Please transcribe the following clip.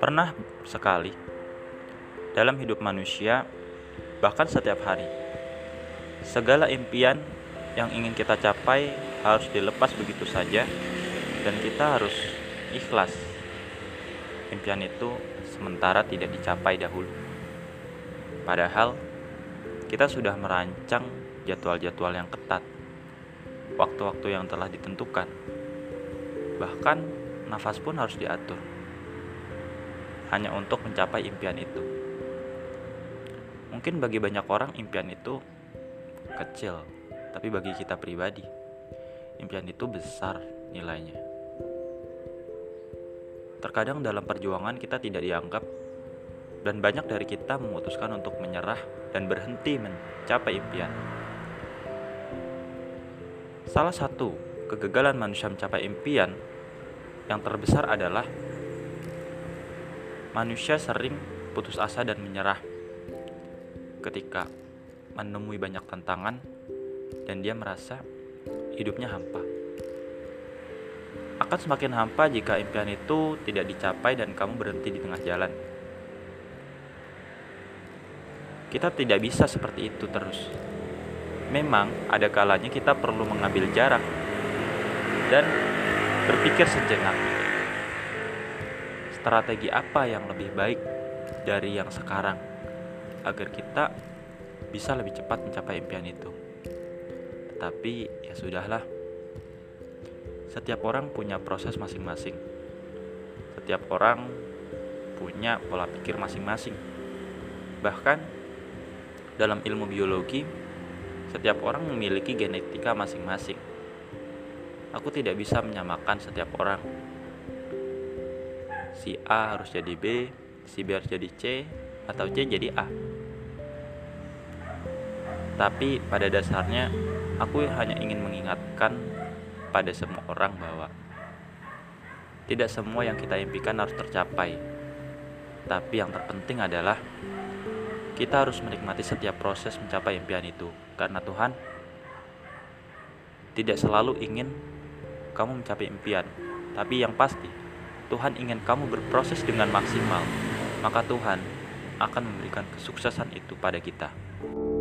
Pernah sekali dalam hidup manusia, bahkan setiap hari, segala impian yang ingin kita capai harus dilepas begitu saja, dan kita harus ikhlas. Impian itu sementara tidak dicapai dahulu, padahal kita sudah merancang jadwal-jadwal yang ketat, waktu-waktu yang telah ditentukan, bahkan nafas pun harus diatur hanya untuk mencapai impian itu. Mungkin bagi banyak orang impian itu kecil, tapi bagi kita pribadi impian itu besar nilainya. Terkadang dalam perjuangan kita tidak dianggap, dan banyak dari kita memutuskan untuk menyerah dan berhenti mencapai impian. Salah satu kegagalan manusia mencapai impian yang terbesar adalah manusia sering putus asa dan menyerah ketika menemui banyak tantangan dan dia merasa hidupnya hampa. Akan semakin hampa jika impian itu tidak dicapai dan kamu berhenti di tengah jalan. Kita tidak bisa seperti itu terus. Memang ada kalanya kita perlu mengambil jarak dan berpikir sejenak. Strategi apa yang lebih baik dari yang sekarang agar kita bisa lebih cepat mencapai impian itu? Tetapi ya sudahlah. Setiap orang punya proses masing-masing. Setiap orang punya pola pikir masing-masing. Bahkan dalam ilmu biologi, setiap orang memiliki genetika masing-masing. Aku tidak bisa menyamakan setiap orang. Si A harus jadi B, si B harus jadi C, atau C jadi A. Tapi pada dasarnya, aku hanya ingin mengingatkan pada semua orang bahwa tidak semua yang kita impikan harus tercapai. Tapi yang terpenting adalah kita harus menikmati setiap proses mencapai impian itu, karena Tuhan tidak selalu ingin kamu mencapai impian, tapi yang pasti Tuhan ingin kamu berproses dengan maksimal. Maka Tuhan akan memberikan kesuksesan itu pada kita.